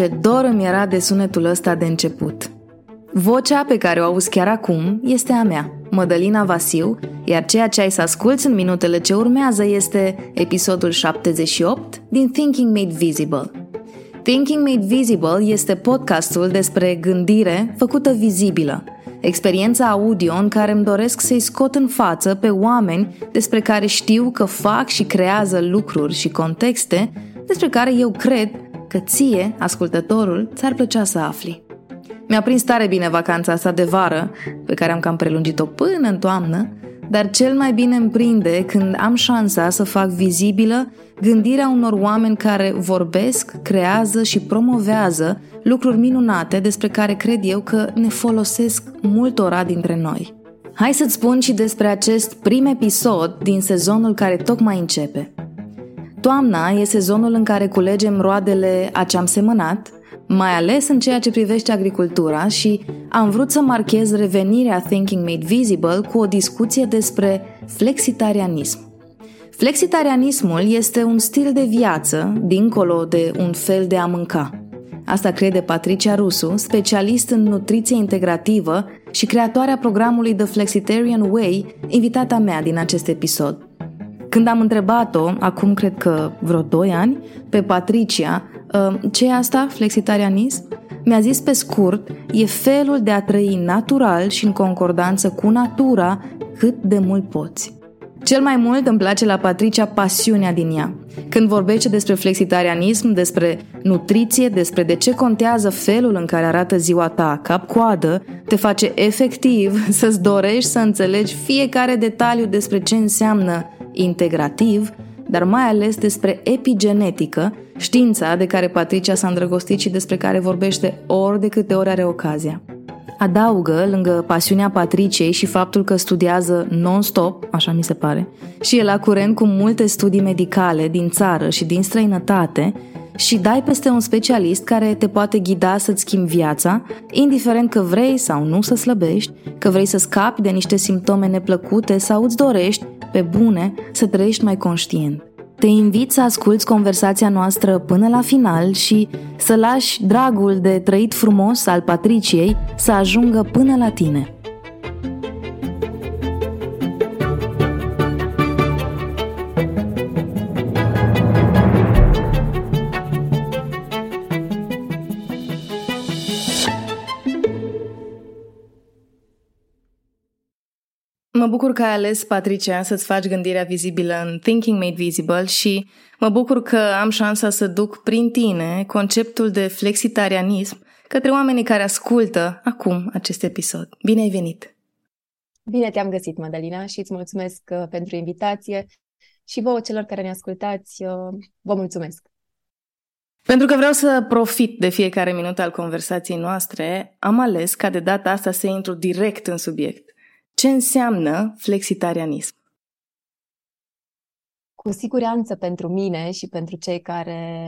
ce dor îmi era de sunetul ăsta de început. Vocea pe care o auzi chiar acum este a mea, Mădălina Vasiu, iar ceea ce ai să asculți în minutele ce urmează este episodul 78 din Thinking Made Visible. Thinking Made Visible este podcastul despre gândire făcută vizibilă, experiența audio în care îmi doresc să-i scot în față pe oameni despre care știu că fac și creează lucruri și contexte despre care eu cred că ție, ascultătorul, ți-ar plăcea să afli. Mi-a prins tare bine vacanța asta de vară, pe care am cam prelungit-o până în toamnă, dar cel mai bine îmi prinde când am șansa să fac vizibilă gândirea unor oameni care vorbesc, creează și promovează lucruri minunate despre care cred eu că ne folosesc multora dintre noi. Hai să-ți spun și despre acest prim episod din sezonul care tocmai începe. Toamna e sezonul în care culegem roadele a ce am semănat, mai ales în ceea ce privește agricultura, și am vrut să marchez revenirea Thinking Made Visible cu o discuție despre flexitarianism. Flexitarianismul este un stil de viață, dincolo de un fel de a mânca. Asta crede Patricia Rusu, specialist în nutriție integrativă și creatoarea programului The Flexitarian Way, invitata mea din acest episod. Când am întrebat-o, acum cred că vreo 2 ani, pe Patricia, ce e asta, flexitarianism? Mi-a zis pe scurt, e felul de a trăi natural și în concordanță cu natura cât de mult poți. Cel mai mult îmi place la Patricia pasiunea din ea. Când vorbește despre flexitarianism, despre nutriție, despre de ce contează felul în care arată ziua ta cap-coadă, te face efectiv să-ți dorești să înțelegi fiecare detaliu despre ce înseamnă integrativ, dar mai ales despre epigenetică, știința de care Patricia s-a îndrăgostit și despre care vorbește ori de câte ori are ocazia. Adaugă, lângă pasiunea Patriciei și faptul că studiază non-stop, așa mi se pare, și e la curent cu multe studii medicale din țară și din străinătate, și dai peste un specialist care te poate ghida să-ți schimbi viața, indiferent că vrei sau nu să slăbești, că vrei să scapi de niște simptome neplăcute sau îți dorești, pe bune, să trăiești mai conștient. Te invit să asculți conversația noastră până la final și să lași dragul de trăit frumos al Patriciei să ajungă până la tine. Mă bucur că ai ales, Patricia, să-ți faci gândirea vizibilă în Thinking Made Visible și mă bucur că am șansa să duc prin tine conceptul de flexitarianism către oamenii care ascultă acum acest episod. Bine ai venit! Bine te-am găsit, Mădălina, și îți mulțumesc pentru invitație și vouă celor care ne ascultați, vă mulțumesc! Pentru că vreau să profit de fiecare minut al conversației noastre, am ales ca de data asta să intru direct în subiect. Ce înseamnă flexitarianism? Cu siguranță pentru mine și pentru cei care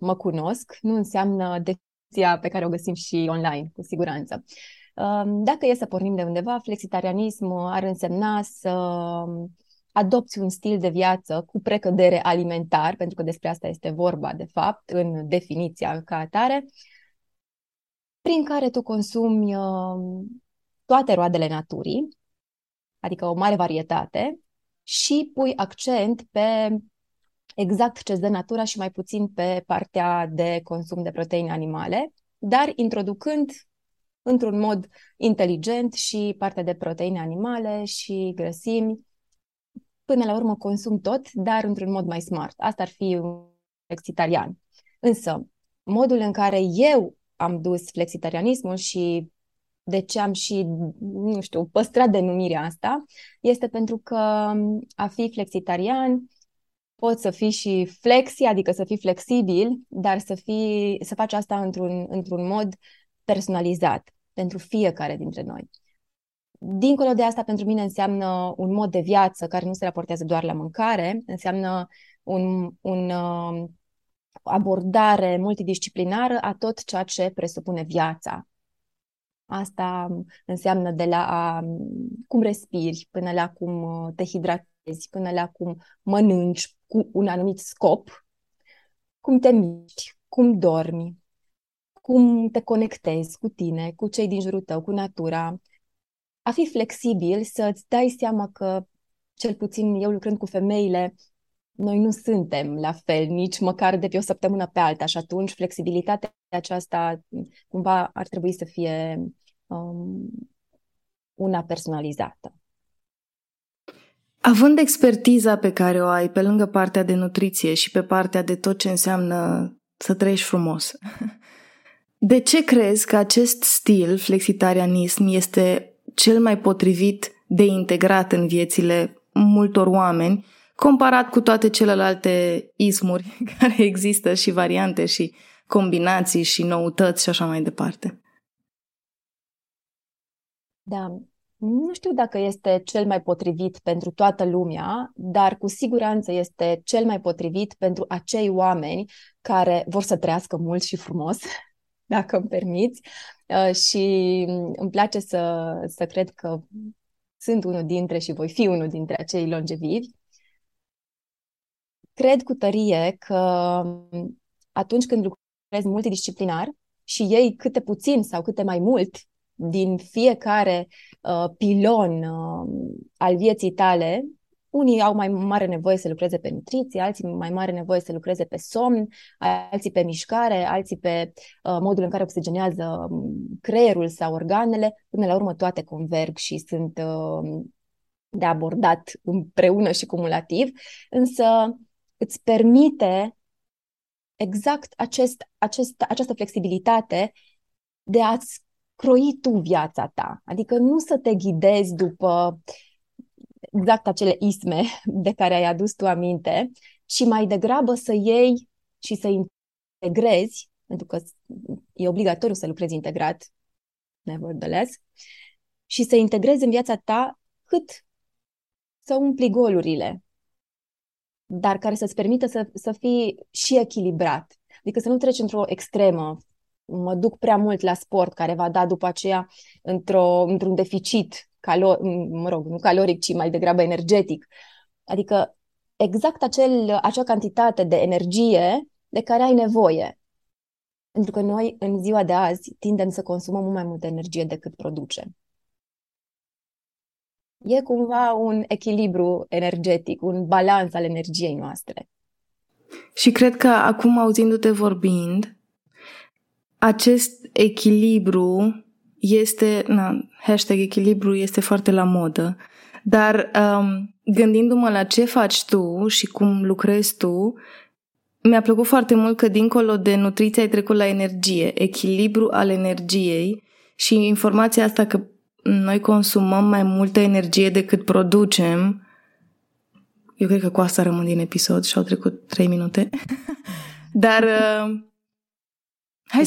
mă cunosc, nu înseamnă definiția pe care o găsim și online, cu siguranță. Dacă e să pornim de undeva, flexitarianism ar însemna să adopți un stil de viață cu precădere alimentar, pentru că despre asta este vorba, de fapt, în definiția ca atare, prin care tu consumi toate roadele naturii, adică o mare varietate, și pui accent pe exact ce-ți dă natura și mai puțin pe partea de consum de proteine animale, dar introducând într-un mod inteligent și partea de proteine animale și grăsimi. Până la urmă consum tot, dar într-un mod mai smart. Asta ar fi un flexitarian. Însă, modul în care eu am dus flexitarianismul și de ce am și, păstrat denumirea asta, este pentru că a fi flexitarian poți să fii și flexi, adică să fii flexibil, dar să faci asta într-un mod personalizat pentru fiecare dintre noi. Dincolo de asta, pentru mine înseamnă un mod de viață care nu se raportează doar la mâncare, înseamnă o abordare multidisciplinară a tot ceea ce presupune viața. Asta înseamnă de la cum respiri, până la cum te hidratezi, până la cum mănânci cu un anumit scop, cum te miști, cum dormi, cum te conectezi cu tine, cu cei din jurul tău, cu natura. A fi flexibil, să-ți dai seama că, cel puțin eu lucrând cu femeile, noi nu suntem la fel, nici măcar de pe o săptămână pe alta, și atunci flexibilitatea aceasta cumva ar trebui să fie una personalizată. Având expertiza pe care o ai pe lângă partea de nutriție și pe partea de tot ce înseamnă să trăiești frumos, de ce crezi că acest stil, flexitarianism, este cel mai potrivit de integrat în viețile multor oameni, comparat cu toate celelalte ismuri care există și variante și combinații și noutăți și așa mai departe? Da, nu știu dacă este cel mai potrivit pentru toată lumea, dar cu siguranță este cel mai potrivit pentru acei oameni care vor să trăiască mult și frumos, dacă îmi permiți, și îmi place să cred că sunt unul dintre și voi fi unul dintre acei longevivi. Cred cu tărie că atunci când lucrezi multidisciplinar și iei câte puțin sau câte mai mult din fiecare pilon al vieții tale, unii au mai mare nevoie să lucreze pe nutriție, alții mai mare nevoie să lucreze pe somn, alții pe mișcare, alții pe modul în care oxigenează creierul sau organele, până la urmă toate converg și sunt de abordat împreună și cumulativ, însă îți permite exact această flexibilitate de a-ți croi tu viața ta. Adică nu să te ghidezi după exact acele isme de care ai adus tu aminte, ci mai degrabă să iei și să integrezi, pentru că e obligatoriu să lucrezi integrat, nevertheless, și să integrezi în viața ta cât să umpli golurile, dar care să-ți permită să fii și echilibrat. Adică să nu treci într-o extremă, mă duc prea mult la sport, care va da după aceea într-un deficit nu caloric, ci mai degrabă energetic. Adică exact acea cantitate de energie de care ai nevoie. Pentru că noi, în ziua de azi, tindem să consumăm mult mai multă energie decât producem. E cumva un echilibru energetic, un balans al energiei noastre. Și cred că acum, auzindu-te vorbind, acest echilibru este, #echilibru este foarte la modă, dar gândindu-mă la ce faci tu și cum lucrezi tu, mi-a plăcut foarte mult că dincolo de nutriție ai trecut la energie, echilibru al energiei și informația asta că noi consumăm mai multă energie decât producem. Eu cred că cu asta rămân din episod și au trecut 3 minute. Dar hai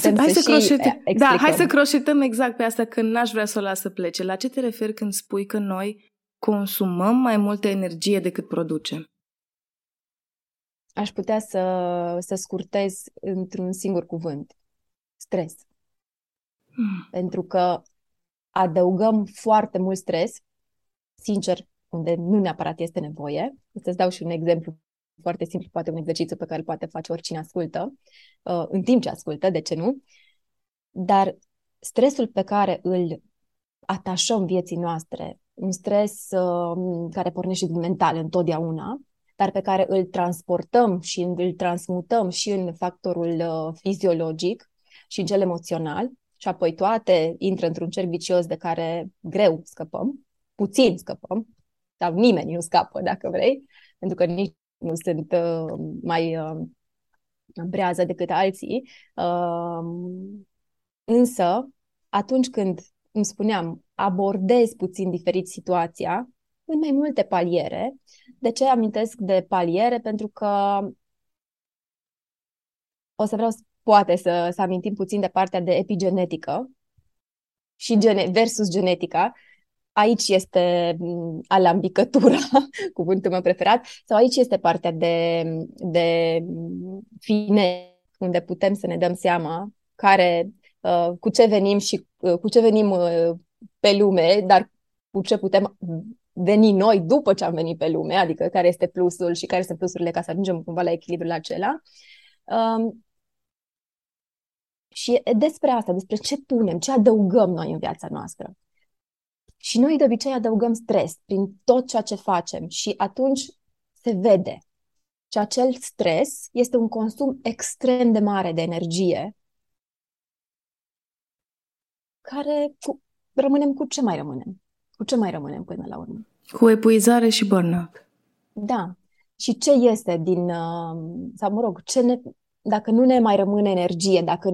să croșetăm exact pe asta, că n-aș vrea să o las să plece. La ce te referi când spui că noi consumăm mai multă energie decât producem? Aș putea să scurtez într-un singur cuvânt. Stres. Pentru că adăugăm foarte mult stres, sincer, unde nu neapărat este nevoie. Să-ți dau și un exemplu foarte simplu, poate un exercițiu pe care îl poate face oricine ascultă, în timp ce ascultă, de ce nu? Dar stresul pe care îl atașăm vieții noastre, un stres care pornește din mental întotdeauna, dar pe care îl transportăm și îl transmutăm și în factorul fiziologic și în cel emoțional, și apoi toate intră într-un cerc vicios de care greu scăpăm, puțin scăpăm, sau nimeni nu scapă, dacă vrei, pentru că nici nu sunt mai în brează decât alții. Însă, atunci când, cum spuneam, abordez puțin diferit situația, în mai multe paliere. De ce amintesc de paliere? Pentru că o să vreau poate să amintim puțin de partea de epigenetică și versus genetica. Aici este alambicătura, cuvântul meu preferat, sau aici este partea de fine, unde putem să ne dăm seama cu ce venim și cu ce venim pe lume, dar cu ce putem veni noi după ce am venit pe lume, adică care este plusul și care sunt plusurile ca să ajungem cumva la echilibrul acela. Și despre asta, despre ce punem, ce adăugăm noi în viața noastră. Și noi de obicei adăugăm stres prin tot ceea ce facem și atunci se vede. Și acel stres este un consum extrem de mare de energie care rămânem cu ce mai rămânem. Cu ce mai rămânem până la urmă? Cu epuizare și burnout. Da. Și ce iese din... Sau mă rog, dacă nu ne mai rămâne energie, dacă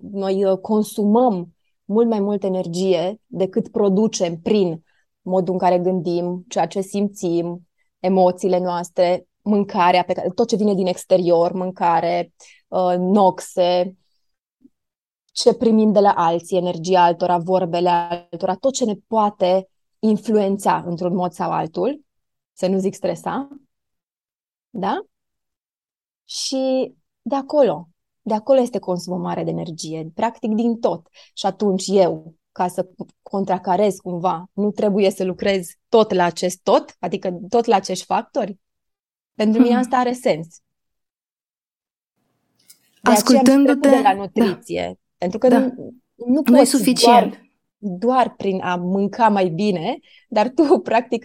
noi consumăm mult mai multă energie decât producem prin modul în care gândim, ceea ce simțim, emoțiile noastre, mâncarea, tot ce vine din exterior, mâncare, noxe, ce primim de la alții, energia altora, vorbele altora, tot ce ne poate influența într-un mod sau altul, să nu zic stresa, da? Și de acolo este consumul mare de energie, practic din tot. Și atunci eu, ca să contracarez cumva, nu trebuie să lucrez tot la acest tot, adică tot la acești factori. Pentru mine asta are sens. De ascultându-te de la nutriție, da. Pentru că da. Nu e suficient doar prin a mânca mai bine, dar tu practic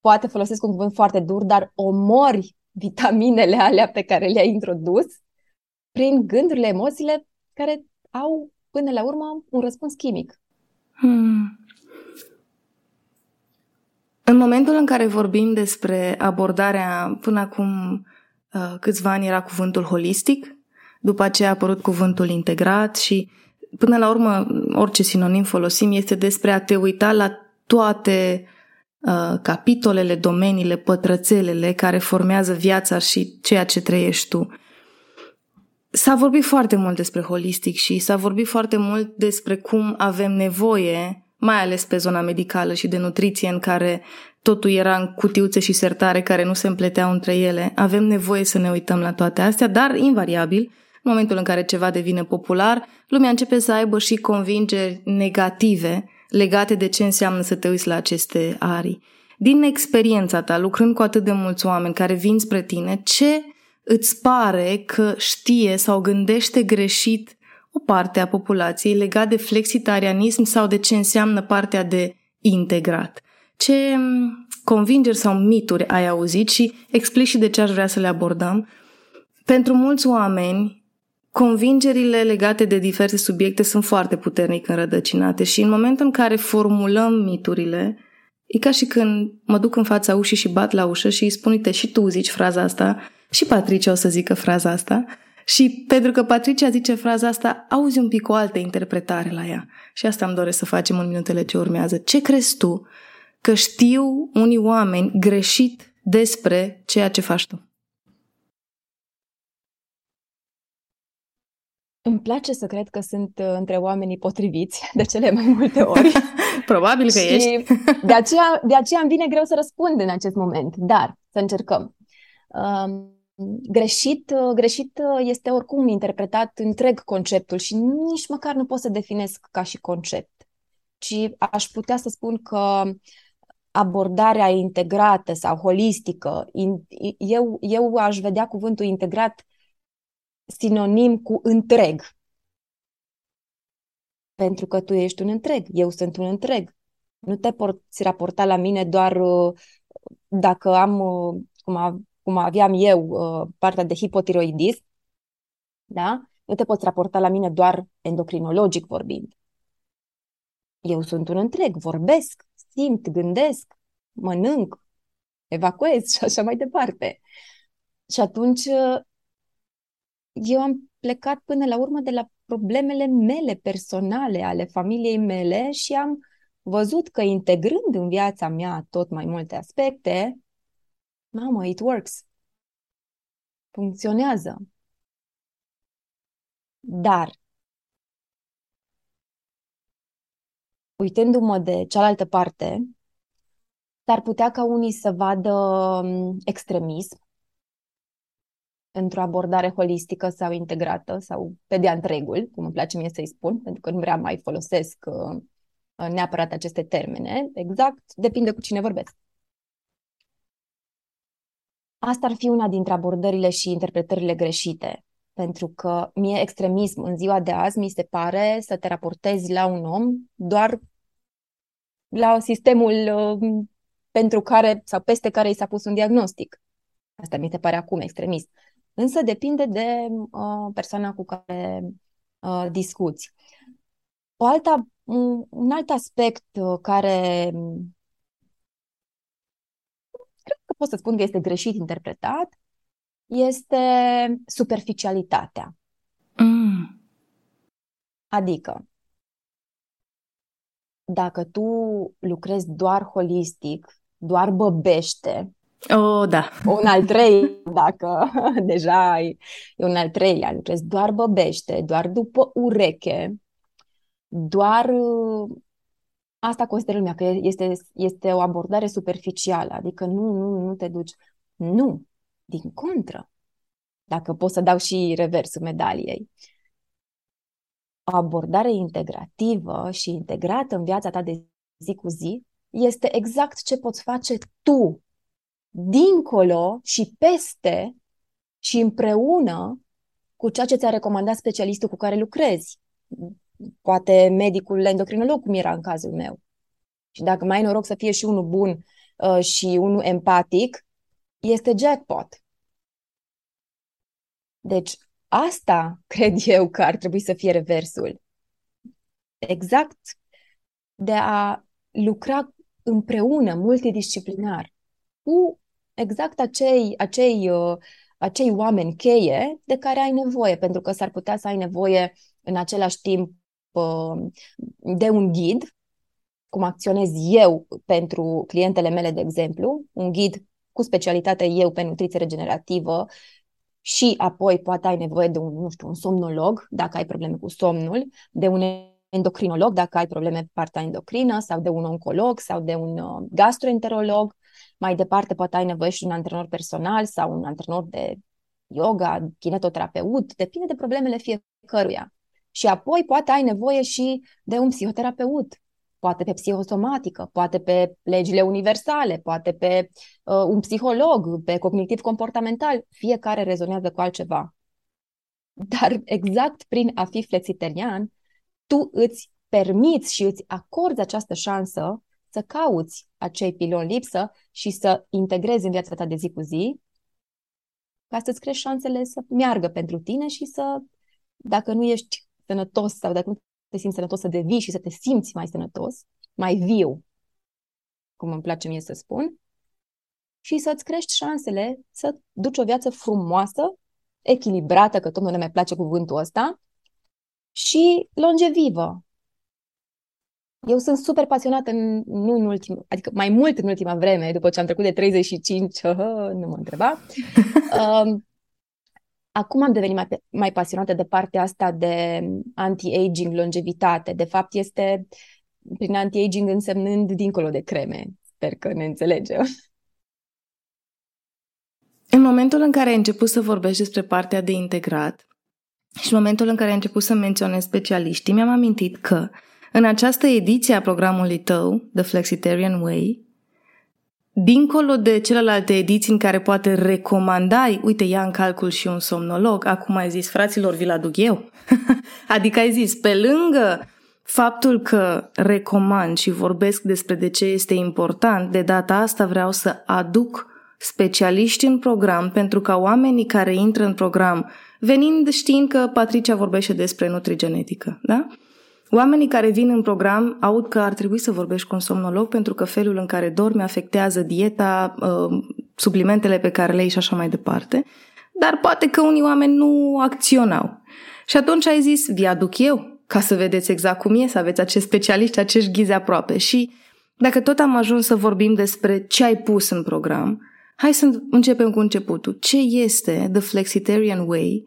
poate folosesc un cuvânt foarte dur, dar omori vitaminele alea pe care le-ai introdus prin gândurile, emoțiile care au până la urmă un răspuns chimic. În momentul în care vorbim despre abordarea, până acum câțiva ani era cuvântul holistic, după aceea a apărut cuvântul integrat și până la urmă orice sinonim folosim este despre a te uita la toate capitolele, domeniile, pătrățelele care formează viața și ceea ce trăiești tu. S-a vorbit foarte mult despre holistic și s-a vorbit foarte mult despre cum avem nevoie, mai ales pe zona medicală și de nutriție, în care totul era în cutiuțe și sertare care nu se împleteau între ele. Avem nevoie să ne uităm la toate astea, dar invariabil, în momentul în care ceva devine popular, lumea începe să aibă și convingeri negative legate de ce înseamnă să te uiți la aceste arii. Din experiența ta, lucrând cu atât de mulți oameni care vin spre tine, ce îți pare că știe sau gândește greșit o parte a populației legat de flexitarianism sau de ce înseamnă partea de integrat? Ce convingeri sau mituri ai auzit și explici și de ce aș vrea să le abordăm? Pentru mulți oameni, convingerile legate de diverse subiecte sunt foarte puternic înrădăcinate și în momentul în care formulăm miturile, e ca și când mă duc în fața ușii și bat la ușă și îi spun, uite, și tu zici fraza asta, și Patricia o să zică fraza asta, și pentru că Patricia zice fraza asta, auzi un pic o altă interpretare la ea. Și asta îmi doresc să facem în minutele ce urmează. Ce crezi tu că știu unii oameni greșit despre ceea ce faci tu? Îmi place să cred că sunt între oamenii potriviți de cele mai multe ori. Probabil că și ești. De aceea îmi vine greu să răspund în acest moment, dar să încercăm. Greșit este oricum interpretat întreg conceptul și nici măcar nu pot să definesc ca și concept, ci aș putea să spun că abordarea integrată sau holistică, eu aș vedea cuvântul integrat sinonim cu întreg. Pentru că tu ești un întreg, eu sunt un întreg. Nu te poți raporta la mine doar dacă am, cum aveam eu, partea de hipotiroidism, da? Nu te poți raporta la mine doar endocrinologic vorbind. Eu sunt un întreg, vorbesc, simt, gândesc, mănânc, evacuez și așa mai departe. Și atunci... Eu am plecat până la urmă de la problemele mele personale, ale familiei mele și am văzut că integrând în viața mea tot mai multe aspecte, mamă, it works, funcționează. Dar, uitându-mă de cealaltă parte, s-ar putea ca unii să vadă extremism, într-o abordare holistică sau integrată sau pe de-a întregul, cum îmi place mie să-i spun, pentru că nu vreau mai folosesc neapărat aceste termene, exact, depinde cu cine vorbesc. Asta ar fi una dintre abordările și interpretările greșite. Pentru că mie extremism în ziua de azi mi se pare să te raportezi la un om doar la sistemul pentru care sau peste care i s-a pus un diagnostic. Asta mi se pare acum extremist. Însă depinde de persoana cu care discuți. Un alt aspect care cred că pot să spun că este greșit interpretat este superficialitatea. Adică, dacă tu lucrezi doar holistic, doar băbește, un al treilea, dacă deja e un al treilea, lucrezi doar băbește, doar după ureche, doar asta consideră lumea, că este o abordare superficială, adică nu te duci. Nu, din contră, dacă pot să dau și reversul medaliei. O abordare integrativă și integrată în viața ta de zi cu zi este exact ce poți face tu, dincolo și peste și împreună cu ceea ce ți-a recomandat specialistul cu care lucrezi. Poate medicul endocrinolog, cum era în cazul meu. Și dacă mai ai noroc să fie și unul bun și unul empatic, este jackpot. Deci asta cred eu că ar trebui să fie reversul. Exact, de a lucra împreună, multidisciplinar, cu exact acei oameni cheie de care ai nevoie, pentru că s-ar putea să ai nevoie în același timp de un ghid, cum acționez eu pentru clientele mele, de exemplu, un ghid cu specialitate eu pe nutriție regenerativă, și apoi poate ai nevoie de un somnolog, dacă ai probleme cu somnul, de un endocrinolog, dacă ai probleme pe partea endocrină, sau de un oncolog, sau de un gastroenterolog. Mai departe, poate ai nevoie și de un antrenor personal sau un antrenor de yoga, kinetoterapeut, depinde de problemele fiecăruia. Și apoi poate ai nevoie și de un psihoterapeut, poate pe psihosomatică, poate pe legile universale, poate pe un psiholog, pe cognitiv-comportamental. Fiecare rezonează cu altceva. Dar exact prin a fi flexitarian, tu îți permiți și îți acorzi această șansă să cauți acei piloni lipsă și să integrezi în viața ta de zi cu zi, ca să-ți crești șansele să meargă pentru tine și să, dacă nu ești sănătos sau dacă nu te simți sănătos, să devii și să te simți mai sănătos, mai viu, cum îmi place mie să spun, și să-ți crești șansele să duci o viață frumoasă, echilibrată, că tot nu ne mai place cuvântul ăsta, și longevivă. Eu sunt super pasionată, adică mai mult în ultima vreme, după ce am trecut de 35, nu mă întreba. Acum am devenit mai pasionată de partea asta de anti-aging, longevitate. De fapt, este prin anti-aging însemnând dincolo de creme. Sper că ne înțelegem. În momentul în care ai început să vorbești despre partea de integrat și în momentul în care ai început să menționezi specialiștii, mi-am amintit că în această ediție a programului tău, The Flexitarian Way, dincolo de celelalte ediții în care poate recomandai, uite, ia în calcul și un somnolog, acum ai zis, fraților, vi-l aduc eu. Adică ai zis, pe lângă faptul că recomand și vorbesc despre de ce este important, de data asta vreau să aduc specialiști în program, pentru ca oamenii care intră în program, venind știind că Patricia vorbește despre nutrigenetică, da? Oamenii care vin în program aud că ar trebui să vorbești cu un somnolog pentru că felul în care dormi afectează dieta, suplimentele pe care le iei și așa mai departe, dar poate că unii oameni nu acționau. Și atunci ai zis, vi aduc eu, ca să vedeți exact cum e, să aveți acești specialiști, acești ghizi aproape. Și dacă tot am ajuns să vorbim despre ce ai pus în program, hai să începem cu începutul. Ce este The Flexitarian Way,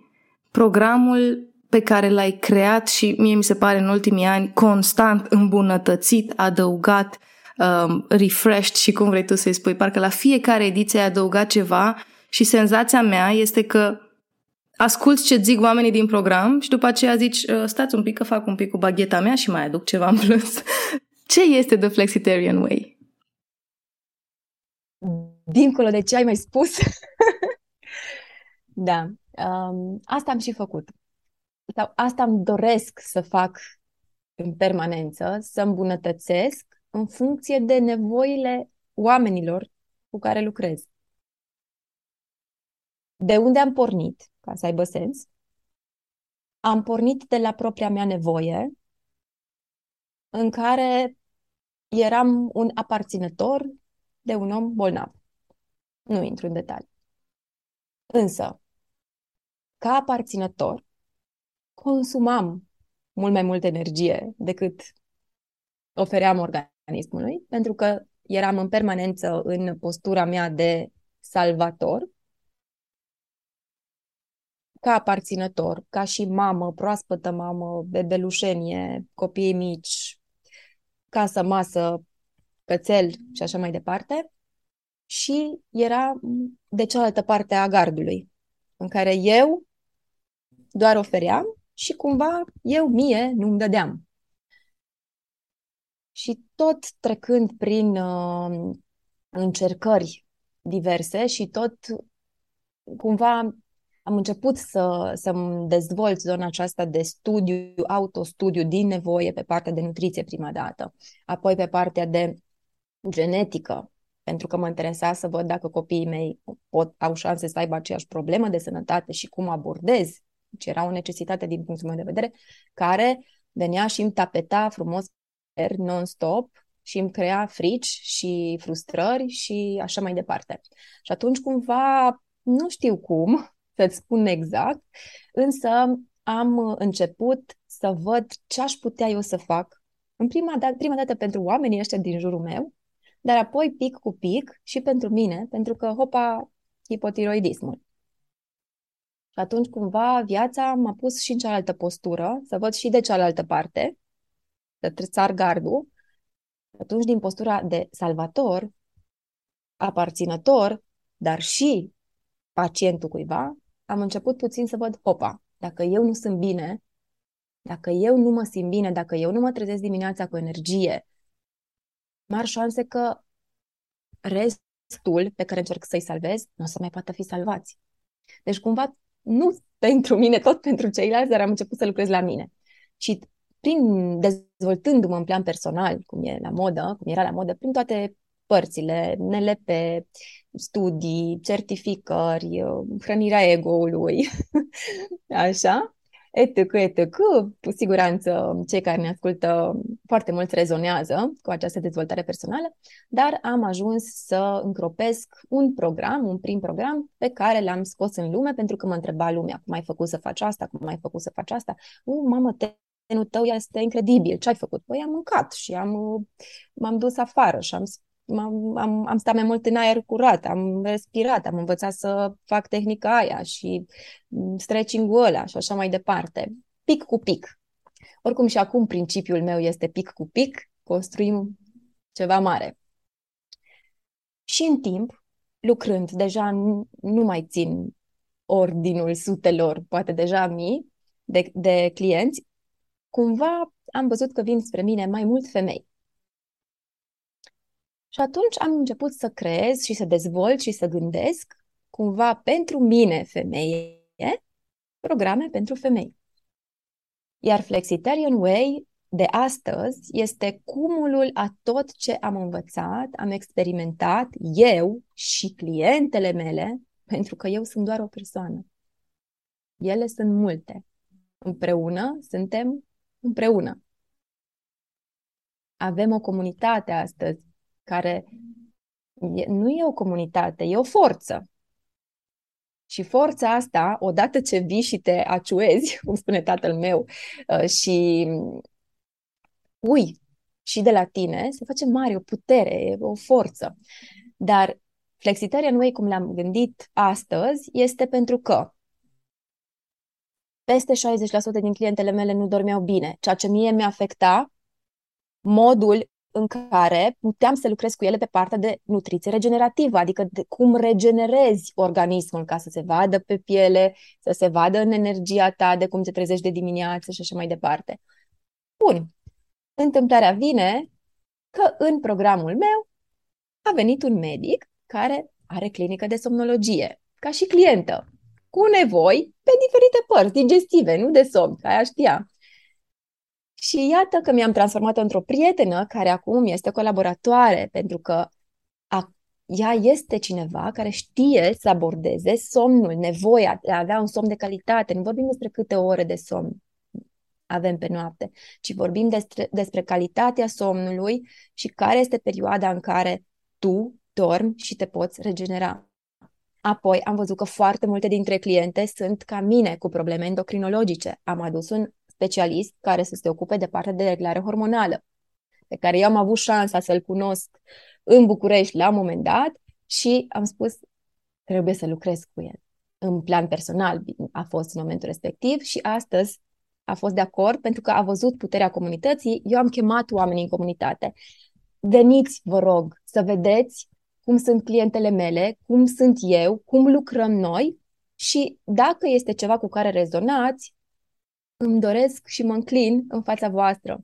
programul pe care l-ai creat și mie mi se pare în ultimii ani constant îmbunătățit, adăugat, refreshed și cum vrei tu să-i spui. Parcă la fiecare ediție ai adăugat ceva și senzația mea este că asculți ce zic oamenii din program și după aceea zici, stați un pic că fac un pic cu bagheta mea și mai aduc ceva în plus. Ce este The Flexitarian Way? Dincolo de ce ai mai spus? Da. Asta am și făcut. Sau asta îmi doresc să fac în permanență, să îmbunătățesc în funcție de nevoile oamenilor cu care lucrez. De unde am pornit, ca să aibă sens? Am pornit de la propria mea nevoie, în care eram un aparținător de un om bolnav. Nu intru în detalii. Însă, ca aparținător, consumam mult mai multă energie decât ofeream organismului, pentru că eram în permanență în postura mea de salvator. Ca aparținător, ca și mamă, proaspătă mamă, bebelușenie, copii mici, casă, masă, cățel și așa mai departe. Și era de cealaltă parte a gardului, în care eu doar ofeream și cumva eu mie nu-mi dădeam. Și tot trecând prin încercări diverse și tot cumva am început să-mi dezvolt zona aceasta de studiu, autostudiu din nevoie pe partea de nutriție prima dată, apoi pe partea de genetică, pentru că mă interesa să văd dacă copiii mei au șanse să aibă aceeași problemă de sănătate și cum abordez. Deci era o necesitate din punctul meu de vedere, care venea și îmi tapeta frumos non-stop și îmi crea frici și frustrări și așa mai departe. Și atunci cumva, nu știu cum să-ți spun exact, însă am început să văd ce aș putea eu să fac în prima dată pentru oamenii ăștia din jurul meu, dar apoi pic cu pic și pentru mine, pentru că, hopa, hipotiroidismul. Și atunci cumva viața m-a pus și în cealaltă postură, să văd și de cealaltă parte, să sar gardul. Atunci din postura de salvator, aparținător, dar și pacientul cuiva, am început puțin să văd, hopa, dacă eu nu sunt bine, dacă eu nu mă simt bine, dacă eu nu mă trezesc dimineața cu energie, mari șanse că restul pe care încerc să-i salvez nu o să mai poată fi salvați. Deci cumva, nu pentru mine, tot pentru ceilalți, dar am început să lucrez la mine. Și dezvoltându-mă în plan personal, cum era la modă, prin toate părțile, NLP, studii, certificări, hrănirea ego-ului, așa, etc., cu siguranță cei care ne ascultă foarte mult rezonează cu această dezvoltare personală, dar am ajuns să încropesc un prim program pe care l-am scos în lume, pentru că mă întreba lumea, cum ai făcut să faci asta, mamă, tenul tău este incredibil, ce ai făcut? Păi am mâncat și m-am dus afară și am stat mai mult în aer curat, am respirat, am învățat să fac tehnica aia și stretching-ul ăla și așa mai departe, pic cu pic. Oricum și acum principiul meu este pic cu pic, construim ceva mare. Și în timp, lucrând, deja nu mai țin ordinul sutelor, poate deja mii de clienți, cumva am văzut că vin spre mine mai mult femei. Și atunci am început să creez și să dezvolt și să gândesc, cumva pentru mine femeie, programe pentru femei. Iar Flexitarian Way de astăzi este cumulul a tot ce am învățat, am experimentat eu și clientele mele, pentru că eu sunt doar o persoană. Ele sunt multe. Împreună suntem împreună. Avem o comunitate astăzi, care nu e o comunitate, e o forță. Și forța asta, odată ce vii și te aciuezi, cum spune tatăl meu, și ui și de la tine, se face mare, o putere, o forță. Dar Flexitarian Way, cum l-am gândit astăzi, este pentru că peste 60% din clientele mele nu dormeau bine, ceea ce mie mi-afecta modul în care puteam să lucrez cu ele pe partea de nutriție regenerativă, adică de cum regenerezi organismul ca să se vadă pe piele, să se vadă în energia ta, de cum te trezești de dimineață și așa mai departe. Bun. Întâmplarea vine că în programul meu a venit un medic care are clinică de somnologie, ca și clientă. cu nevoi pe diferite părți digestive, nu de somn, ca aia știa. Și iată că mi-am transformat-o într-o prietenă care acum este colaboratoare, pentru că ea este cineva care știe să abordeze somnul, nevoia de a avea un somn de calitate. Nu vorbim despre câte ore de somn avem pe noapte, ci vorbim despre calitatea somnului și care este perioada în care tu dormi și te poți regenera. Apoi am văzut că foarte multe dintre cliente sunt ca mine, cu probleme endocrinologice. Am adus un specialist care să se ocupe de partea de reglare hormonală, pe care eu am avut șansa să-l cunosc în București la un moment dat și am spus, trebuie să lucrez cu el. În plan personal a fost în momentul respectiv și astăzi a fost de acord pentru că a văzut puterea comunității. Eu am chemat oamenii în comunitate. Veniți, vă rog, să vedeți cum sunt clientele mele, cum sunt eu, cum lucrăm noi și dacă este ceva cu care rezonați, îmi doresc și mă înclin în fața voastră.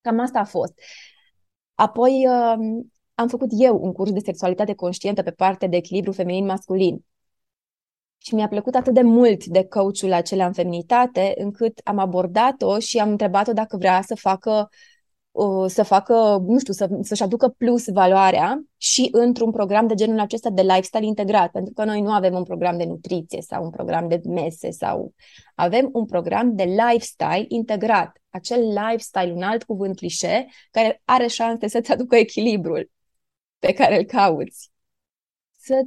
Cam asta a fost. Apoi am făcut eu un curs de sexualitate conștientă pe partea de echilibru feminin-masculin. Și mi-a plăcut atât de mult de coachul acela în feminitate, încât am abordat-o și am întrebat-o dacă vrea să facă, nu știu, să-și aducă plus valoarea și într-un program de genul acesta de lifestyle integrat, pentru că noi nu avem un program de nutriție sau un program de mese sau avem un program de lifestyle integrat, acel lifestyle, un alt cuvânt clișe, care are șanse să-ți aducă echilibrul pe care îl cauți.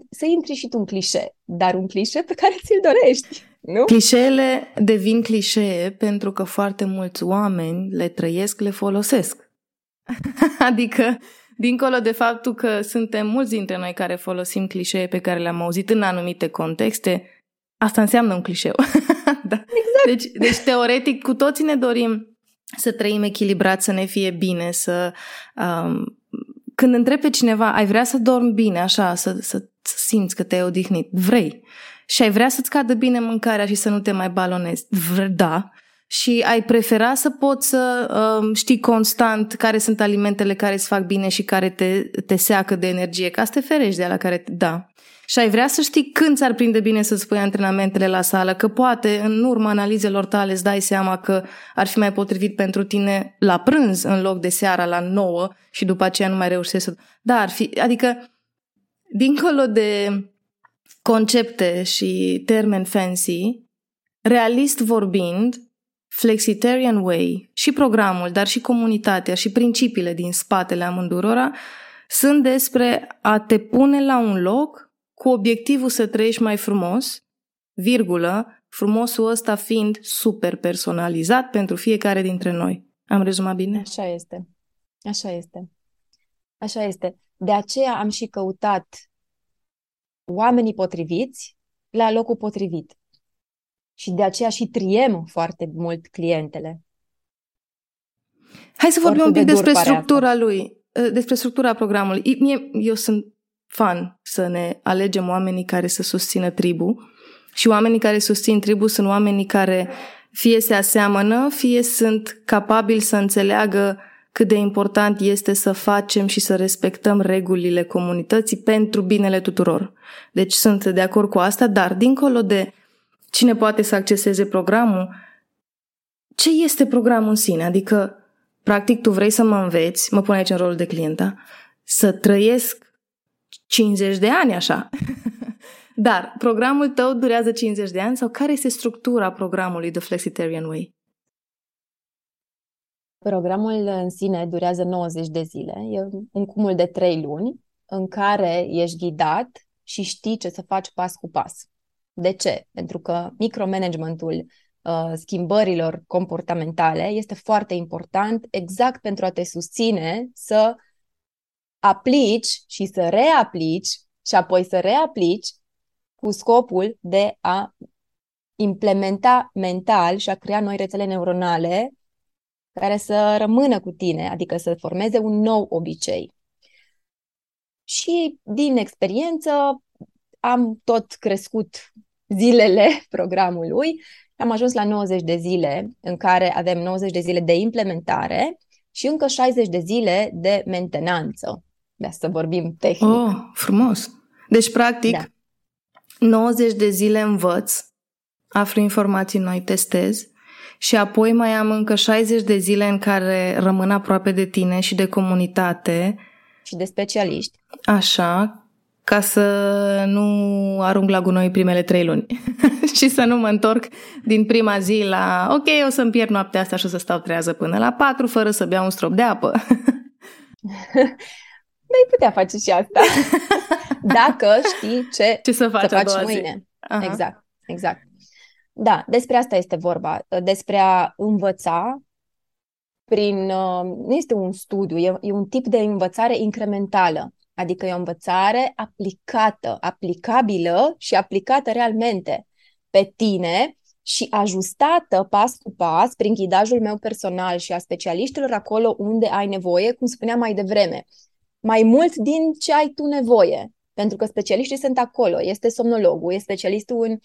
Să intri și tu un clișe, dar un clișe pe care ți-l dorești, nu? Clișeele devin clișee pentru că foarte mulți oameni le trăiesc, le folosesc. Adică, dincolo de faptul că suntem mulți dintre noi care folosim clișee pe care le-am auzit în anumite contexte, asta înseamnă un clișeu. Da. Exact. Deci, teoretic, cu toții ne dorim să trăim echilibrat, să ne fie bine, să... Când întrebi pe cineva, ai vrea să dormi bine, așa, să simți că te-ai odihnit, vrei. Și ai vrea să-ți cadă bine mâncarea și să nu te mai balonezi, da. Și ai prefera să poți să știi constant care sunt alimentele care îți fac bine și care te seacă de energie, ca să te ferești de alea care, da. Și ai vrea să știi când ți-ar prinde bine să-ți pui antrenamentele la sală, că poate în urma analizelor tale îți dai seama că ar fi mai potrivit pentru tine la prânz în loc de seara la 9 și după aceea nu mai reușești să... Da, ar fi... Adică, dincolo de concepte și termeni fancy, realist vorbind, Flexitarian Way și programul, dar și comunitatea și principiile din spatele amândurora sunt despre a te pune la un loc cu obiectivul să trăiești mai frumos, virgulă, frumosul ăsta fiind super personalizat pentru fiecare dintre noi. Am rezumat bine? Așa este. De aceea am și căutat oamenii potriviți la locul potrivit. Și de aceea și triem foarte mult clientele. Hai să vorbim un pic despre structura programului. Eu sunt fan să ne alegem oamenii care să susțină tribul și oamenii care susțin tribul sunt oamenii care fie se aseamănă, fie sunt capabili să înțeleagă cât de important este să facem și să respectăm regulile comunității pentru binele tuturor. Deci sunt de acord cu asta, dar dincolo de cine poate să acceseze programul, ce este programul în sine? Adică, practic, tu vrei să mă înveți, mă pun aici în rolul de clientă, să trăiesc 50 de ani, așa. Dar programul tău durează 50 de ani sau care este structura programului The Flexitarian Way? Programul în sine durează 90 de zile. E un cumul de 3 luni în care ești ghidat și știi ce să faci pas cu pas. De ce? Pentru că micromanagementul schimbărilor comportamentale este foarte important exact pentru a te susține să aplici și să reaplici și apoi să reaplici cu scopul de a implementa mental și a crea noi rețele neuronale care să rămână cu tine, adică să formeze un nou obicei. Și din experiență am tot crescut zilele programului, am ajuns la 90 de zile în care avem 90 de zile de implementare și încă 60 de zile de mentenanță. Da, să vorbim tehnic. Oh, frumos! Deci, practic, da. 90 de zile învăț, aflu informații noi, testez și apoi mai am încă 60 de zile în care rămân aproape de tine și de comunitate. Și de specialiști. Așa, ca să nu arunc la gunoi primele 3 luni și să nu mă întorc din prima zi la ok, o să-mi pierd noaptea asta și o să stau trează până la 4 fără să beau un strop de apă. Dar putea face și asta. Dacă știi ce să faci mâine. Aha. Exact. Da, despre asta este vorba. Despre a învăța prin... Nu este un studiu, e un tip de învățare incrementală. Adică e o învățare aplicată, aplicabilă și aplicată realmente pe tine și ajustată pas cu pas prin ghidajul meu personal și a specialiștilor acolo unde ai nevoie, cum spuneam mai devreme. Mai mult din ce ai tu nevoie, pentru că specialiștii sunt acolo. Este somnologul, este specialistul în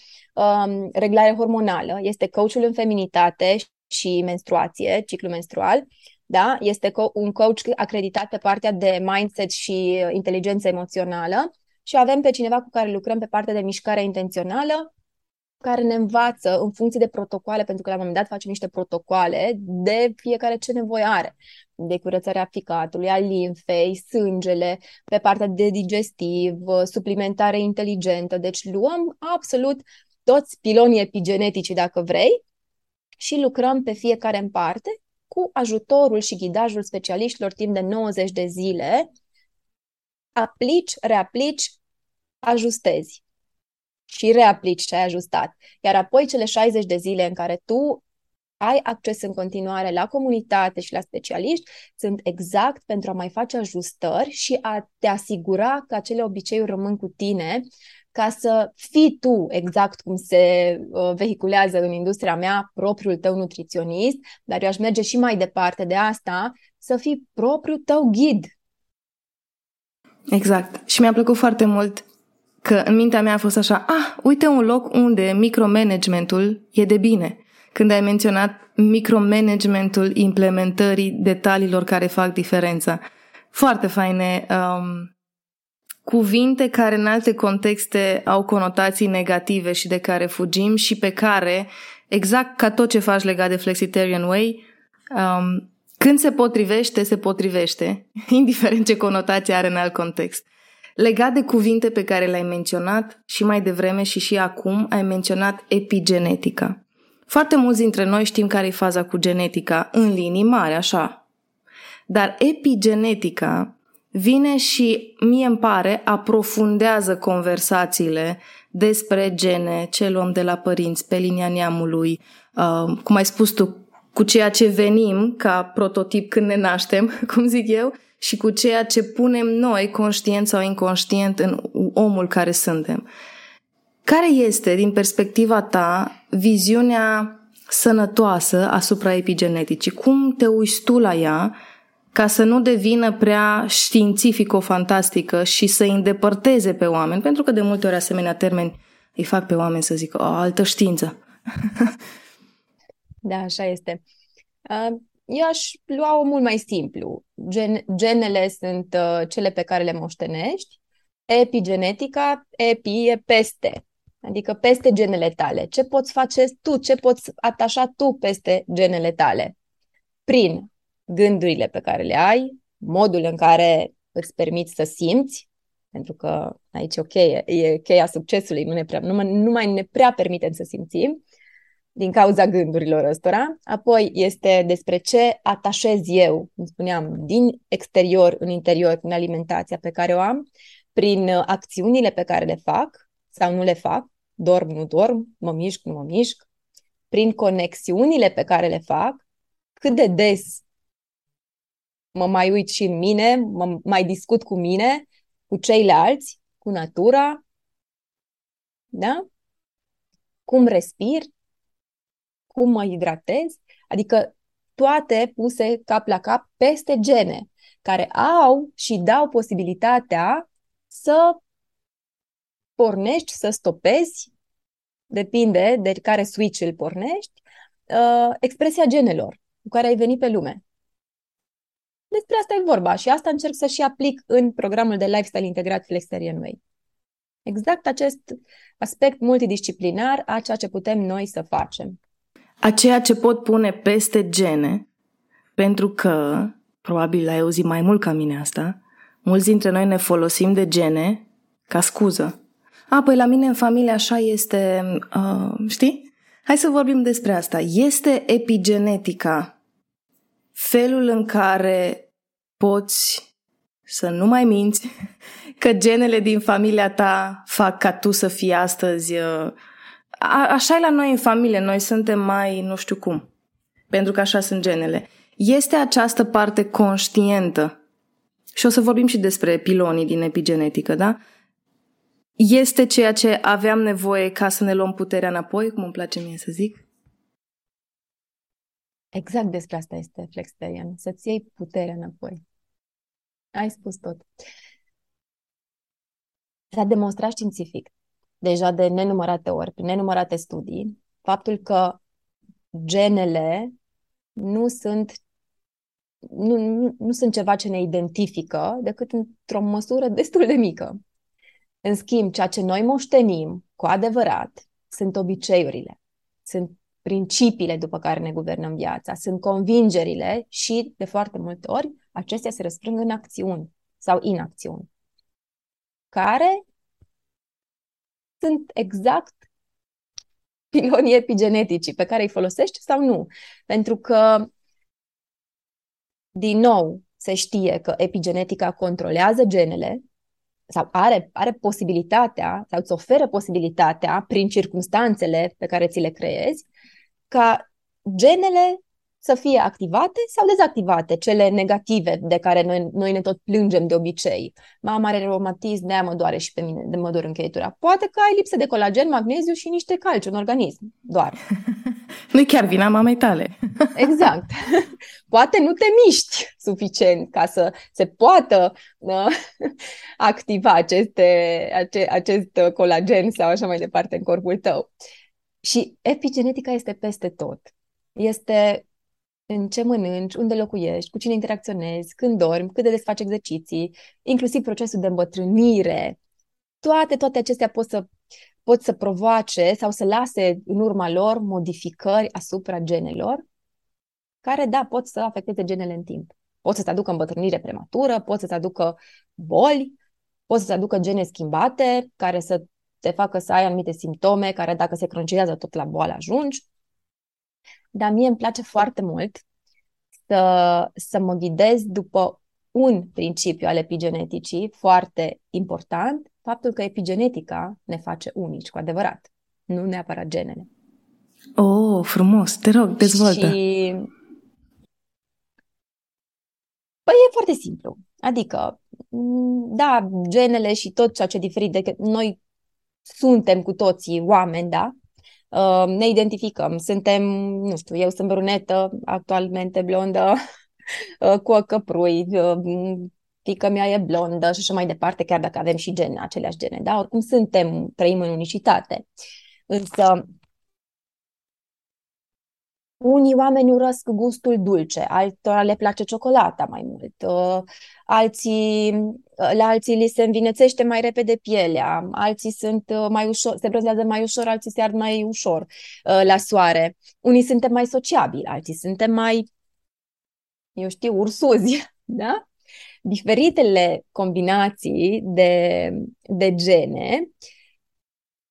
reglare hormonală, este coachul în feminitate și menstruație, ciclu menstrual, da? Este un coach acreditat pe partea de mindset și inteligență emoțională și avem pe cineva cu care lucrăm pe partea de mișcare intențională, care ne învață în funcție de protocoale, pentru că la un moment dat facem niște protocoale de fiecare ce nevoie are, de curățarea ficatului, a limfei, sângele, pe partea de digestiv, suplimentare inteligentă. Deci luăm absolut toți pilonii epigenetici, dacă vrei, și lucrăm pe fiecare în parte cu ajutorul și ghidajul specialiștilor timp de 90 de zile. Aplici, reaplici, ajustezi. Și reaplici ce ai ajustat. Iar apoi cele 60 de zile în care tu ai acces în continuare la comunitate și la specialiști sunt exact pentru a mai face ajustări și a te asigura că acele obiceiuri rămân cu tine, ca să fii tu, exact cum se vehiculează în industria mea, propriul tău nutriționist, dar eu aș merge și mai departe de asta, să fii propriul tău ghid. Exact. Și mi-a plăcut foarte mult că în mintea mea a fost așa, uite un loc unde micromanagementul e de bine. Când ai menționat micromanagementul implementării detaliilor care fac diferența. Foarte faine cuvinte care în alte contexte au conotații negative și de care fugim și pe care, exact ca tot ce faci legat de Flexitarian Way, când se potrivește, se potrivește, indiferent ce conotație are în alt context. Legat de cuvinte pe care le-ai menționat și mai devreme și acum, ai menționat epigenetica. Foarte mulți dintre noi știm care e faza cu genetica, în linii mari, așa. Dar epigenetica vine și, mie îmi pare, aprofundează conversațiile despre gene, ce luăm de la părinți, pe linia neamului, cum ai spus tu, cu ceea ce venim ca prototip când ne naștem, cum zic eu, și cu ceea ce punem noi, conștient sau inconștient, în omul care suntem. Care este, din perspectiva ta, viziunea sănătoasă asupra epigeneticii? Cum te uiți tu la ea ca să nu devină prea științifico-fantastică și să îi îndepărteze pe oameni? Pentru că de multe ori asemenea termeni îi fac pe oameni să zică o altă știință. Da, așa este. Eu aș lua-o mult mai simplu. Genele sunt cele pe care le moștenești. Epigenetica, epi e peste, adică peste genele tale. Ce poți face tu, ce poți atașa tu peste genele tale? Prin gândurile pe care le ai, modul în care îți permiți să simți, pentru că aici e cheia succesului, nu mai ne prea permitem să simțim din cauza gândurilor ăstora. Apoi este despre ce atașez eu, cum spuneam, din exterior în interior, prin alimentația pe care o am, prin acțiunile pe care le fac sau nu le fac, dorm, nu dorm, mă mișc, nu mă mișc, prin conexiunile pe care le fac, cât de des mă mai uit și în mine, mă mai discut cu mine, cu ceilalți, cu natura, da? Cum respir, cum mă hidratez, adică toate puse cap la cap peste gene, care au și dau posibilitatea să pornești, să stopezi, depinde de care switch îl pornești, expresia genelor cu care ai venit pe lume. Despre asta e vorba și asta încerc să și aplic în programul de lifestyle integrat Flexitarian Way. Exact acest aspect multidisciplinar a ceea ce putem noi să facem. A ceea ce pot pune peste gene, pentru că, probabil ai auzit mai mult ca mine asta, mulți dintre noi ne folosim de gene ca scuză. A, păi la mine în familie așa este, știi? Hai să vorbim despre asta. Este epigenetica, felul în care poți să nu mai minți că genele din familia ta fac ca tu să fii astăzi. Așa e la noi în familie, noi suntem mai nu știu cum, pentru că așa sunt genele. Este această parte conștientă. Și o să vorbim și despre pilonii din epigenetică, da? Este ceea ce aveam nevoie ca să ne luăm puterea înapoi, cum îmi place mie să zic? Exact despre asta este flexitarian, să-ți iei puterea înapoi. Ai spus tot. S-a demonstrat științific, deja de nenumărate ori, prin nenumărate studii, faptul că genele nu sunt ceva ce ne identifică, decât într-o măsură destul de mică. În schimb, ceea ce noi moștenim cu adevărat sunt obiceiurile, sunt principiile după care ne guvernăm viața, sunt convingerile și, de foarte multe ori, acestea se răsfrâng în acțiuni sau inacțiuni, care sunt exact pilonii epigenetici pe care îi folosești sau nu. Pentru că, din nou, se știe că epigenetica controlează genele sau are posibilitatea sau îți oferă posibilitatea, prin circumstanțele pe care ți le creezi, ca genele să fie activate sau dezactivate, cele negative de care noi ne tot plângem de obicei. Mama are reumatism, de-aia mă doare și pe mine, de mă dor încheietura. Poate că ai lipsă de colagen, magneziu și niște calciu în organism, doar. Nu-i chiar vina mamei tale. Exact. Poate nu te miști suficient ca să se poată activa acest colagen sau așa mai departe în corpul tău. Și epigenetica este peste tot. Este în ce mănânci, unde locuiești, cu cine interacționezi, când dormi, cât de des faci exerciții, inclusiv procesul de îmbătrânire. Toate acestea pot să provoace sau să lase în urma lor modificări asupra genelor, care, da, pot să afecteze genele în timp. Pot să-ți aducă îmbătrânire prematură, pot să-ți aducă boli, pot să-ți aducă gene schimbate, care să te facă să ai anumite simptome, care dacă se cronicează tot la boală ajungi. Dar mie îmi place foarte mult să mă ghidez după un principiu al epigeneticii foarte important, faptul că epigenetica ne face unici, cu adevărat, nu neapărat genele. Oh, frumos! Te rog, dezvoltă! Și... Păi e foarte simplu. Adică, da, genele și tot ceea ce diferit de noi suntem cu toții oameni, da? Ne identificăm, suntem, nu știu, eu sunt brunetă, actualmente blondă, cu o căprui, fiica mea e blondă și așa mai departe, chiar dacă avem și aceleași gene, da? Oricum trăim în unicitate. Însă, unii oameni urăsc gustul dulce, altora le place ciocolata mai mult, la alții li se învinețește mai repede pielea, alții se bronzează mai ușor, alții se ard mai ușor la soare. Unii suntem mai sociabili, alții suntem mai, ursuzi, da? Diferitele combinații de gene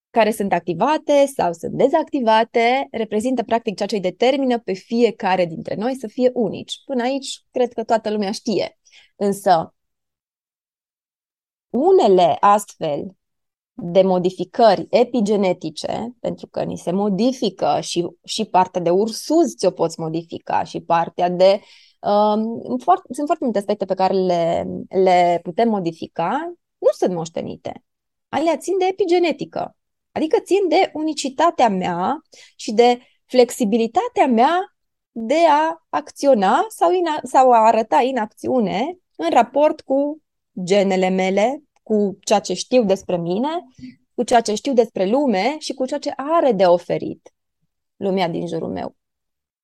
care sunt activate sau sunt dezactivate, reprezintă practic ceea ce îi determină pe fiecare dintre noi să fie unici. Până aici, cred că toată lumea știe. Însă, unele astfel de modificări epigenetice, pentru că ni se modifică și partea de ursuz ți-o poți modifica și partea de... sunt foarte multe aspecte pe care le putem modifica, nu sunt moștenite. Alea țin de epigenetică. Adică țin de unicitatea mea și de flexibilitatea mea de a acționa sau a arăta inacțiune în raport cu genele mele, cu ceea ce știu despre mine, cu ceea ce știu despre lume și cu ceea ce are de oferit lumea din jurul meu.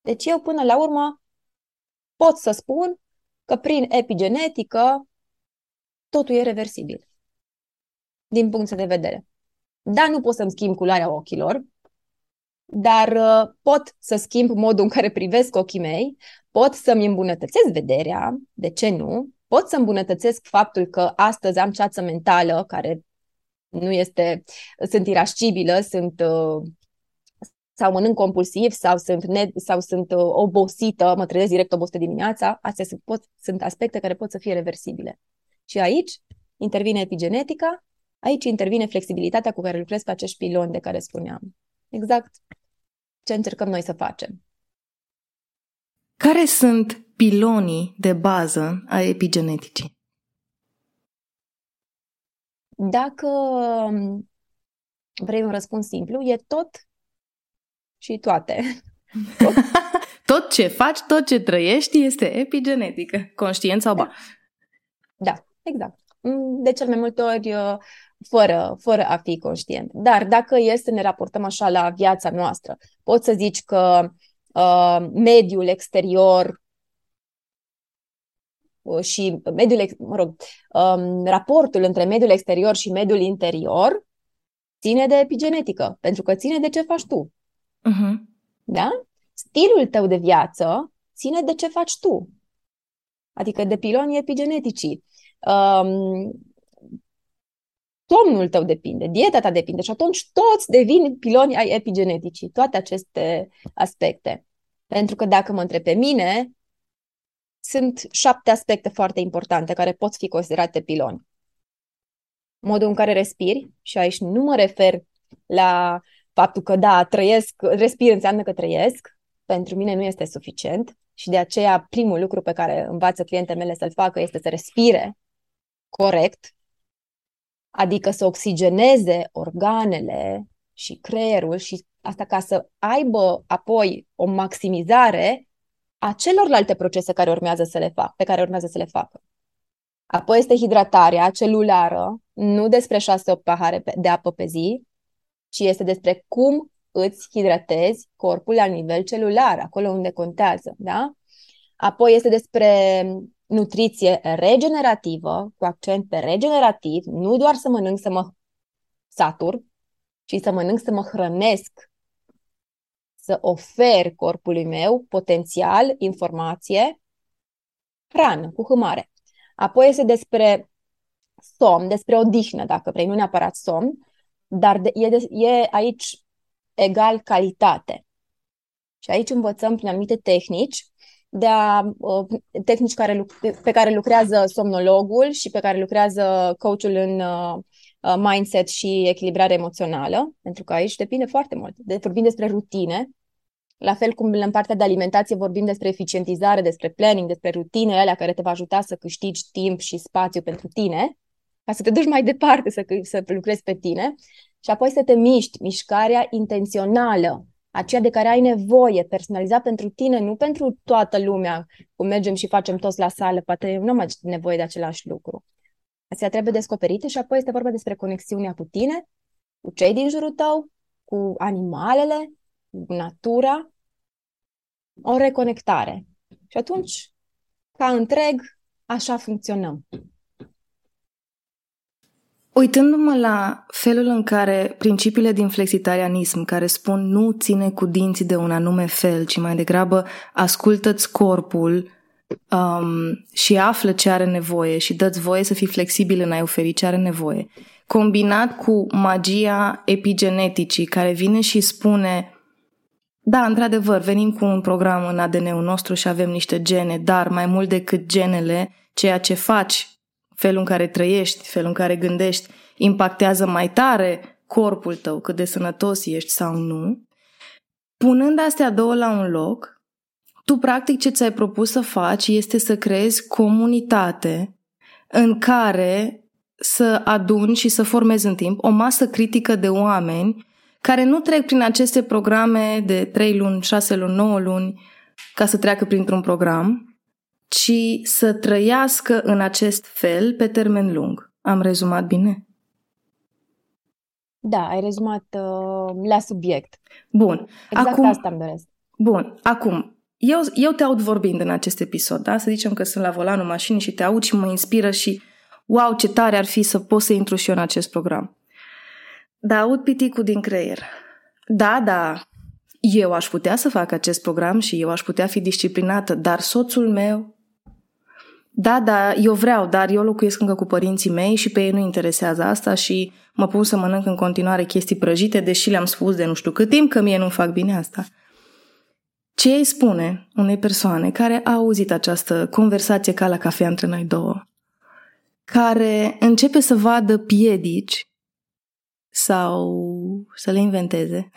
Deci eu, până la urmă, pot să spun că prin epigenetică totul e reversibil. din punctul de vedere. Da, nu pot să-mi schimb culoarea ochilor, dar pot să schimb modul în care privesc ochii mei, pot să-mi îmbunătățesc vederea, de ce nu, pot să îmbunătățesc faptul că astăzi am ceață mentală care nu este, sunt irascibilă, sunt... sau mănânc compulsiv, sau sunt obosită, mă trezesc direct obosită dimineața. Astea sunt aspecte care pot să fie reversibile. Și aici intervine epigenetica, aici intervine flexibilitatea cu care lucrez pe acești piloni de care spuneam. Exact ce încercăm noi să facem. Care sunt pilonii de bază a epigeneticii? Dacă vrei un răspuns simplu, e tot... și toate. Tot ce faci, tot ce trăiești este epigenetică, conștient sau ba. Da, exact. De cel mai multe ori fără a fi conștient. Dar dacă e să ne raportăm așa la viața noastră, poți să zici că mediul exterior și raportul între mediul exterior și mediul interior ține de epigenetică, pentru că ține de ce faci tu. Uh-huh. Da? Stilul tău de viață ține de ce faci tu, adică de pilonii epigeneticii. Somnul tău depinde, dieta ta depinde și atunci toți devin piloni ai epigeneticii, toate aceste aspecte. Pentru că dacă mă întreb pe mine, sunt 7 aspecte foarte importante care pot fi considerate piloni. Modul în care respiri, și aici nu mă refer la faptul că, da, respir înseamnă că trăiesc, pentru mine nu este suficient și de aceea primul lucru pe care învață clientele mele să-l facă este să respire corect, adică să oxigeneze organele și creierul și asta ca să aibă apoi o maximizare a celorlalte procese pe care urmează să le facă. Apoi este hidratarea celulară, nu despre 6-8 pahare de apă pe zi, ci este despre cum îți hidratezi corpul la nivel celular, acolo unde contează, da? Apoi este despre nutriție regenerativă, cu accent pe regenerativ, nu doar să mănânc să mă satur, ci să mănânc să mă hrănesc, să ofer corpului meu potențial, informație, hrană, cu hâmare. Apoi este despre somn, despre odihnă, dacă vrei, nu neapărat somn, dar e aici egal calitate. Și aici învățăm prin anumite tehnici, pe care lucrează somnologul și pe care lucrează coachul în mindset și echilibrare emoțională, pentru că aici depinde foarte mult. Vorbim despre rutine, la fel cum în partea de alimentație vorbim despre eficientizare, despre planning, despre rutinele alea care te va ajuta să câștigi timp și spațiu pentru tine, ca să te duci mai departe, să lucrezi pe tine și apoi să te miști, mișcarea intențională, aceea de care ai nevoie, personalizat pentru tine, nu pentru toată lumea, cum mergem și facem toți la sală, poate nu am mai nevoie de același lucru. Astea trebuie descoperite și apoi este vorba despre conexiunea cu tine, cu cei din jurul tău, cu animalele, cu natura, o reconectare. Și atunci, ca întreg, așa funcționăm. Uitându-mă la felul în care principiile din flexitarianism, care spun nu ține cu dinții de un anume fel, ci mai degrabă ascultă-ți corpul și află ce are nevoie și dă-ți voie să fii flexibil în a-i oferi ce are nevoie, combinat cu magia epigeneticii care vine și spune, da, într-adevăr, venim cu un program în ADN-ul nostru și avem niște gene, dar mai mult decât genele, ceea ce faci, felul în care trăiești, felul în care gândești, impactează mai tare corpul tău, cât de sănătos ești sau nu. Punând astea două la un loc, tu practic ce ți-ai propus să faci este să creezi comunitate în care să aduni și să formezi în timp o masă critică de oameni care nu trec prin aceste programe de 3 luni, 6 luni, 9 luni ca să treacă printr-un program, ci să trăiască în acest fel pe termen lung. Am rezumat bine? Da, ai rezumat la subiect. Bun. Exact acum, asta îmi doresc. Bun. Acum, eu te aud vorbind în acest episod, da? Să zicem că sunt la volanul mașinii și te aud și mă inspiră și wow, ce tare ar fi să pot să intru și eu în acest program. Dar aud piticul din creier. Da, eu aș putea să fac acest program și eu aș putea fi disciplinată, dar soțul meu... Da, eu vreau, dar eu locuiesc încă cu părinții mei și pe ei nu interesează asta și mă pun să mănânc în continuare chestii prăjite, deși le-am spus de nu știu cât timp că mie nu-mi fac bine asta. Ce îi spune unei persoane care a auzit această conversație ca la cafea între noi două, care începe să vadă piedici sau să le inventeze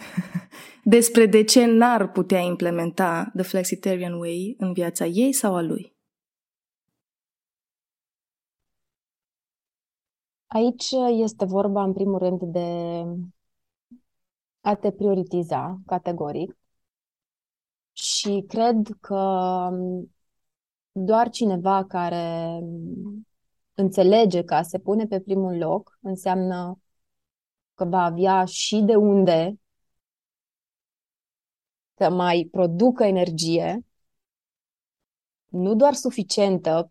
despre de ce n-ar putea implementa The Flexitarian Way în viața ei sau a lui? Aici este vorba, în primul rând, de a te prioritiza categoric și cred că doar cineva care înțelege că se pune pe primul loc înseamnă că va avea și de unde să mai producă energie, nu doar suficientă,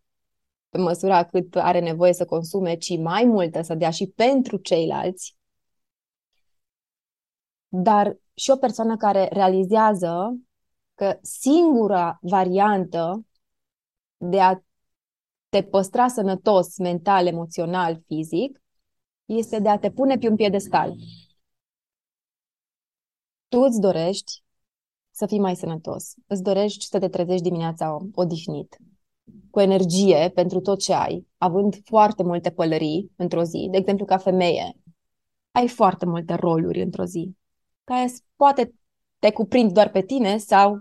pe măsura cât are nevoie să consume, ci mai multă, să dea și pentru ceilalți. Dar și o persoană care realizează că singura variantă de a te păstra sănătos, mental, emoțional, fizic, este de a te pune pe un piedestal. Tu îți dorești să fii mai sănătos. Îți dorești să te trezești dimineața odihnit, cu energie pentru tot ce ai, având foarte multe pălării într-o zi. De exemplu, ca femeie, ai foarte multe roluri într-o zi, care poate te cuprind doar pe tine sau,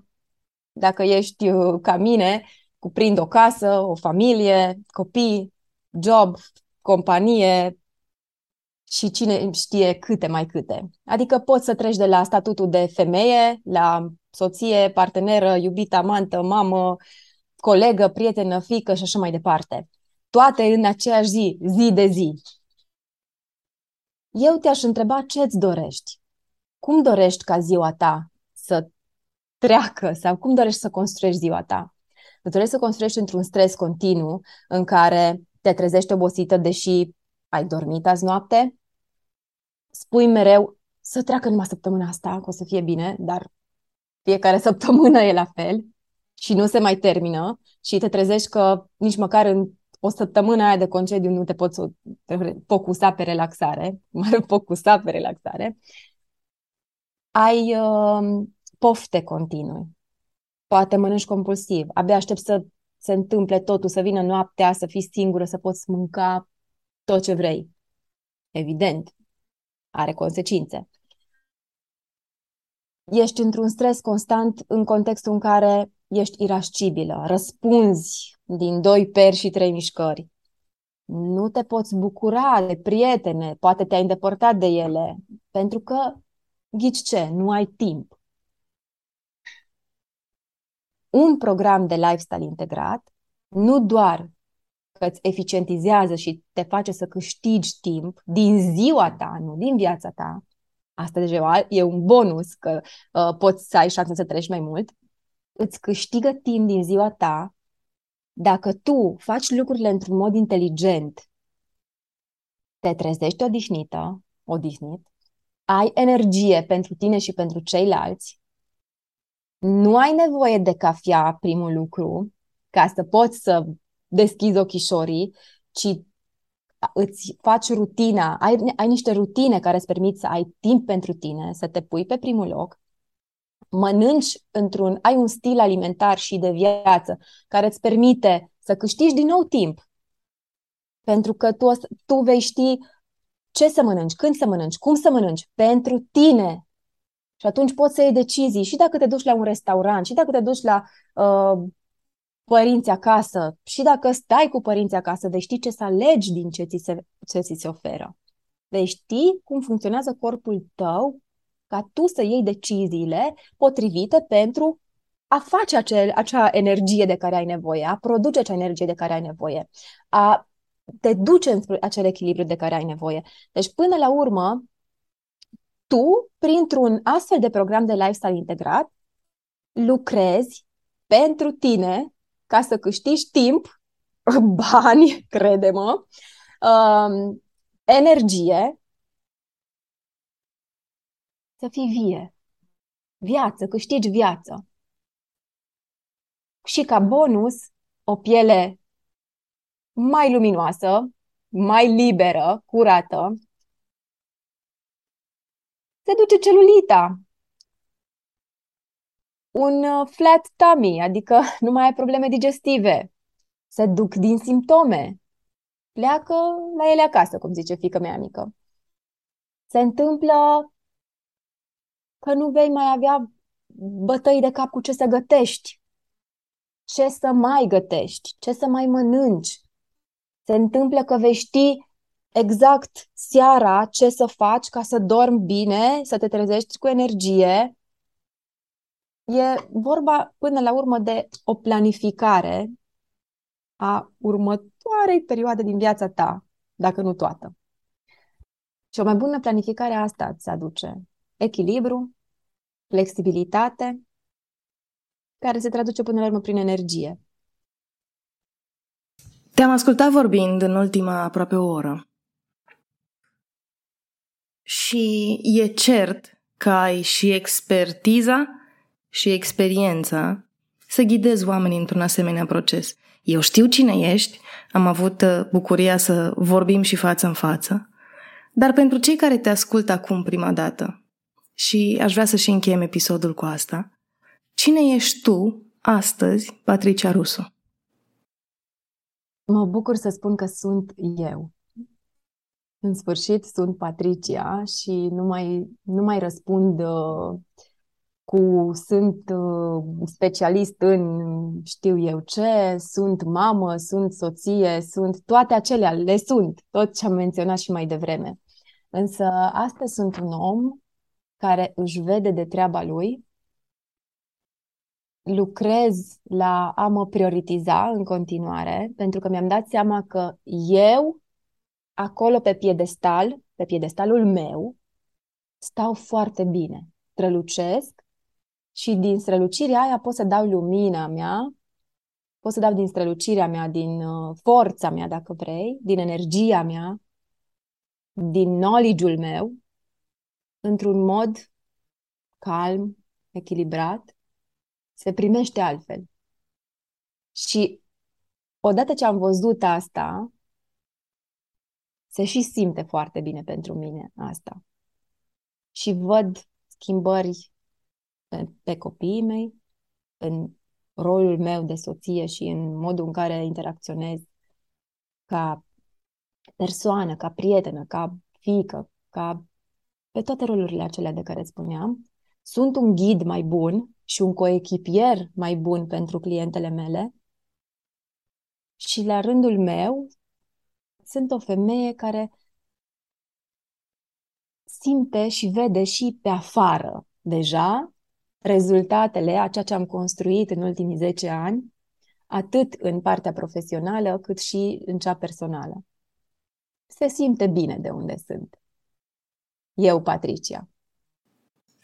dacă ești ca mine, cuprind o casă, o familie, copii, job, companie și cine știe câte mai câte. Adică poți să treci de la statutul de femeie, la soție, parteneră, iubită, amantă, mamă, colegă, prietenă, fiică și așa mai departe. Toate în aceeași zi, zi de zi. Eu te-aș întreba ce îți dorești. Cum dorești ca ziua ta să treacă sau cum dorești să construiești ziua ta? Îți dorești să construiești într-un stres continuu în care te trezești obosită deși ai dormit azi noapte? Spui mereu să treacă numai săptămâna asta, că o să fie bine, dar fiecare săptămână e la fel. Și nu se mai termină și te trezești că nici măcar în o săptămână aia de concediu nu te poți focusa pe relaxare. Ai pofte continui. Poate mănânci compulsiv. Abia aștepți să se întâmple totul, să vină noaptea, să fii singură, să poți mânca tot ce vrei. Evident, are consecințe. Ești într-un stres constant în contextul în care ești irascibilă, răspunzi din 2 peri și 3 mișcări. Nu te poți bucura de prietene, poate te-ai îndepărtat de ele, pentru că, ghici ce, nu ai timp. Un program de lifestyle integrat nu doar că îți eficientizează și te face să câștigi timp din ziua ta, nu din viața ta, asta deja e un bonus că poți să ai șanse să treci mai mult, îți câștigă timp din ziua ta dacă tu faci lucrurile într-un mod inteligent. Te trezești odihnit, ai energie pentru tine și pentru ceilalți, nu ai nevoie de cafea, primul lucru, ca să poți să deschizi ochișorii, ci îți faci rutina, ai niște rutine care îți permit să ai timp pentru tine, să te pui pe primul loc, mănânci ai un stil alimentar și de viață care îți permite să câștigi din nou timp. Pentru că tu vei ști ce să mănânci, când să mănânci, cum să mănânci pentru tine. Și atunci poți să iei decizii și dacă te duci la un restaurant, și dacă te duci la părinții acasă, și dacă stai cu părinții acasă, vei ști ce să alegi din ce ți se oferă. Vei ști cum funcționează corpul tău ca tu să iei deciziile potrivite pentru a face acea energie de care ai nevoie, a produce acea energie de care ai nevoie, a te duce în acel echilibru de care ai nevoie. Deci, până la urmă, tu, printr-un astfel de program de lifestyle integrat, lucrezi pentru tine ca să câștigi timp, bani, crede-mă, energie, să fii vie. Viață, câștigi viață. Și ca bonus, o piele mai luminoasă, mai liberă, curată, se duce celulita. Un flat tummy, adică nu mai ai probleme digestive. Se duc din simptome. Pleacă la ele acasă, cum zice fiica mea mică. Se întâmplă că nu vei mai avea bătăi de cap cu ce să gătești, ce să mai gătești, ce să mai mănânci. Se întâmplă că vei ști exact seara ce să faci ca să dormi bine, să te trezești cu energie. E vorba până la urmă de o planificare a următoarei perioade din viața ta, dacă nu toată. Și o mai bună planificare a asta îți aduce echilibru, flexibilitate, care se traduce până la urmă prin energie. Te-am ascultat vorbind în ultima aproape o oră. Și e cert că ai și expertiza și experiența să ghidezi oamenii într-un asemenea proces. Eu știu cine ești, am avut bucuria să vorbim și față în față, dar pentru cei care te ascultă acum prima dată, și aș vrea să și încheiem episodul cu asta, cine ești tu astăzi, Patricia Rusu? Mă bucur să spun că sunt eu. În sfârșit sunt Patricia și nu mai răspund sunt specialist în știu eu ce, sunt mamă, sunt soție, sunt toate acelea, le sunt, tot ce am menționat și mai devreme. Însă astăzi sunt un om care își vede de treaba lui, lucrez la a mă prioritiza în continuare, pentru că mi-am dat seama că eu, acolo pe piedestal, pe piedestalul meu, stau foarte bine, strălucesc și din strălucirea aia pot să dau lumina mea, pot să dau din strălucirea mea, din forța mea, dacă vrei, din energia mea, din knowledge-ul meu, într-un mod calm, echilibrat, se primește altfel. Și odată ce am văzut asta, se și simte foarte bine pentru mine asta. Și văd schimbări pe copiii mei, în rolul meu de soție și în modul în care interacționez ca persoană, ca prietenă, ca fiică, ca pe toate rolurile acelea de care spuneam. Sunt un ghid mai bun și un coechipier mai bun pentru clientele mele și la rândul meu sunt o femeie care simte și vede și pe afară deja rezultatele a ceea ce am construit în ultimii 10 ani, atât în partea profesională cât și în cea personală. Se simte bine de unde sunt. Eu, Patricia.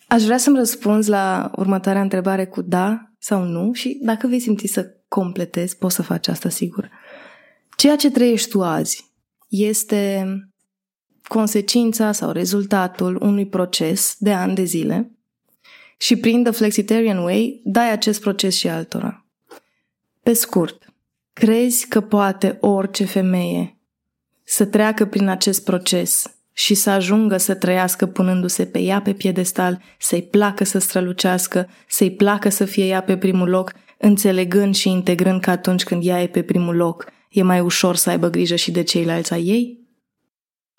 Aș vrea să-mi răspunzi la următoarea întrebare cu da sau nu și dacă vei simți să completezi, poți să faci asta sigur. Ceea ce trăiești tu azi este consecința sau rezultatul unui proces de ani de zile și prin The Flexitarian Way dai acest proces și altora. Pe scurt, crezi că poate orice femeie să treacă prin acest proces și să ajungă să trăiască punându-se pe ea pe piedestal, să-i placă să strălucească, să-i placă să fie ea pe primul loc, înțelegând și integrând că atunci când ea e pe primul loc, e mai ușor să aibă grijă și de ceilalți ai ei?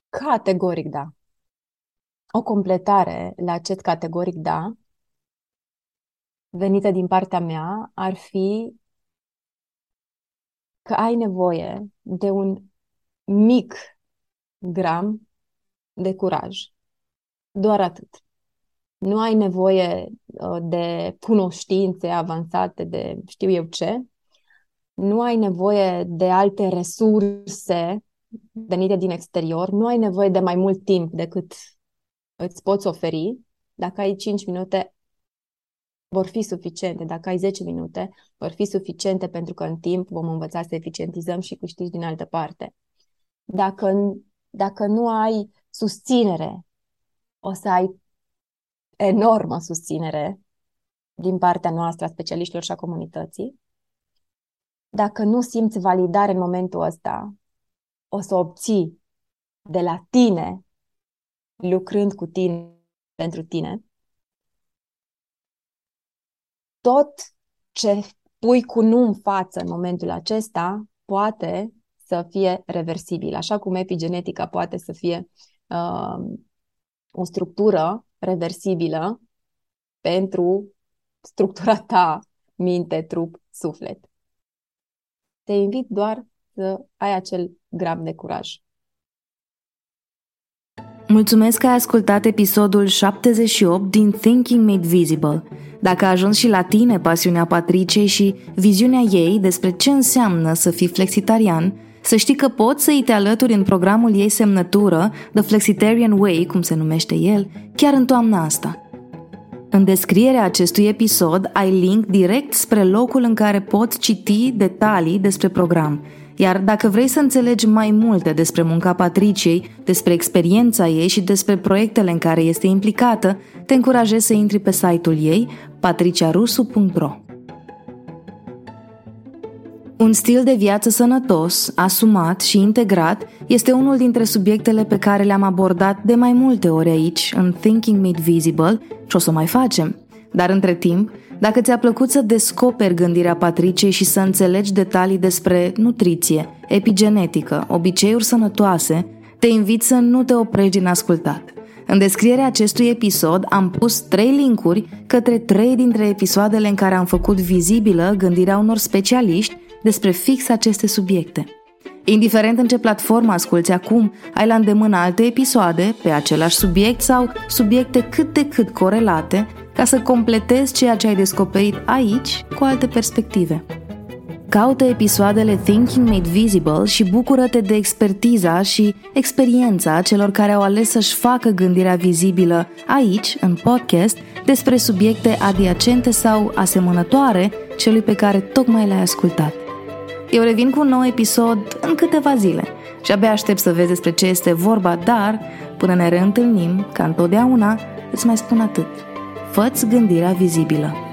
Categoric da. O completare la acest categoric da, venită din partea mea, ar fi că ai nevoie de un mic gram de curaj. Doar atât. Nu ai nevoie de cunoștințe avansate, de știu eu ce. Nu ai nevoie de alte resurse venite din exterior. Nu ai nevoie de mai mult timp decât îți poți oferi. Dacă ai 5 minute, vor fi suficiente. Dacă ai 10 minute, vor fi suficiente pentru că în timp vom învăța să eficientizăm și câștigi din altă parte. Dacă nu ai susținere, o să ai enormă susținere din partea noastră, a specialiștilor și a comunității. Dacă nu simți validare în momentul ăsta, o să obții de la tine, lucrând cu tine, pentru tine, tot ce pui cu nu în față în momentul acesta poate să fie reversibil. Așa cum epigenetica poate să fie o structură reversibilă pentru structura ta, minte, trup, suflet. Te invit doar să ai acel gram de curaj. Mulțumesc că ai ascultat episodul 78 din Thinking Made Visible. Dacă a ajuns și la tine pasiunea Patriciei și viziunea ei despre ce înseamnă să fii flexitarian, să știi că poți să îi te alături în programul ei semnătură, The Flexitarian Way, cum se numește el, chiar în toamna asta. În descrierea acestui episod ai link direct spre locul în care poți citi detalii despre program. Iar dacă vrei să înțelegi mai multe despre munca Patriciei, despre experiența ei și despre proiectele în care este implicată, te încurajez să intri pe site-ul ei, patriciarusu.ro. Un stil de viață sănătos, asumat și integrat este unul dintre subiectele pe care le-am abordat de mai multe ori aici, în Thinking Made Visible, și o să mai facem. Dar între timp, dacă ți-a plăcut să descoperi gândirea Patriciei și să înțelegi detalii despre nutriție, epigenetică, obiceiuri sănătoase, te invit să nu te oprești din ascultat. În descrierea acestui episod am pus 3 linkuri către 3 dintre episoadele în care am făcut vizibilă gândirea unor specialiști despre fix aceste subiecte. Indiferent în ce platformă asculți acum, ai la îndemână alte episoade pe același subiect sau subiecte cât de cât corelate, ca să completezi ceea ce ai descoperit aici cu alte perspective. Caută episoadele Thinking Made Visible și bucură-te de expertiza și experiența celor care au ales să-și facă gândirea vizibilă aici, în podcast, despre subiecte adiacente sau asemănătoare celui pe care tocmai l-ai ascultat. Eu revin cu un nou episod în câteva zile și abia aștept să vezi despre ce este vorba, dar până ne reîntâlnim, ca întotdeauna, îți mai spun atât. Fă-ți gândirea vizibilă.